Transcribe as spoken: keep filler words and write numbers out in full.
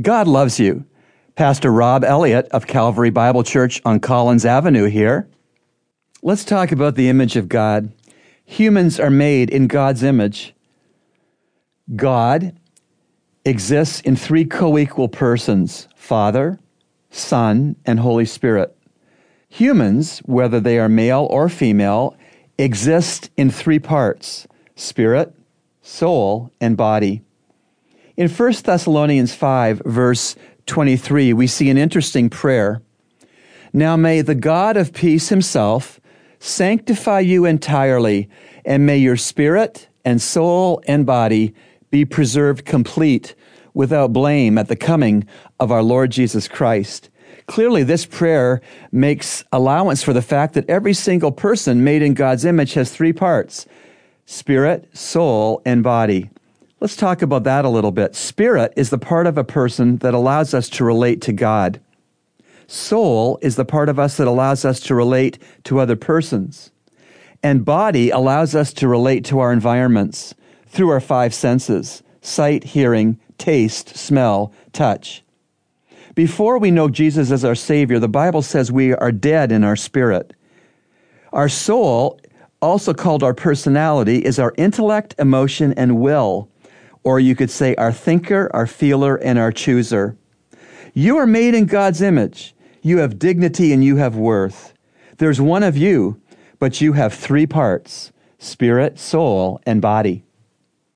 God loves you. Pastor Rob Elliott of Calvary Bible Church on Collins Avenue here. Let's talk about the image of God. Humans are made in God's image. God exists in three co-equal persons, Father, Son, and Holy Spirit. Humans, whether they are male or female, exist in three parts, spirit, soul, and body. In First Thessalonians five, verse twenty-three, we see an interesting prayer. Now may the God of peace himself sanctify you entirely, and may your spirit and soul and body be preserved complete without blame at the coming of our Lord Jesus Christ. Clearly, this prayer makes allowance for the fact that every single person made in God's image has three parts, spirit, soul, and body. Let's talk about that a little bit. Spirit is the part of a person that allows us to relate to God. Soul is the part of us that allows us to relate to other persons. And body allows us to relate to our environments through our five senses, sight, hearing, taste, smell, touch. Before we know Jesus as our Savior, the Bible says we are dead in our spirit. Our soul, also called our personality, is our intellect, emotion, and will, or you could say our thinker, our feeler, and our chooser. You are made in God's image. You have dignity and you have worth. There's one of you, but you have three parts, spirit, soul, and body.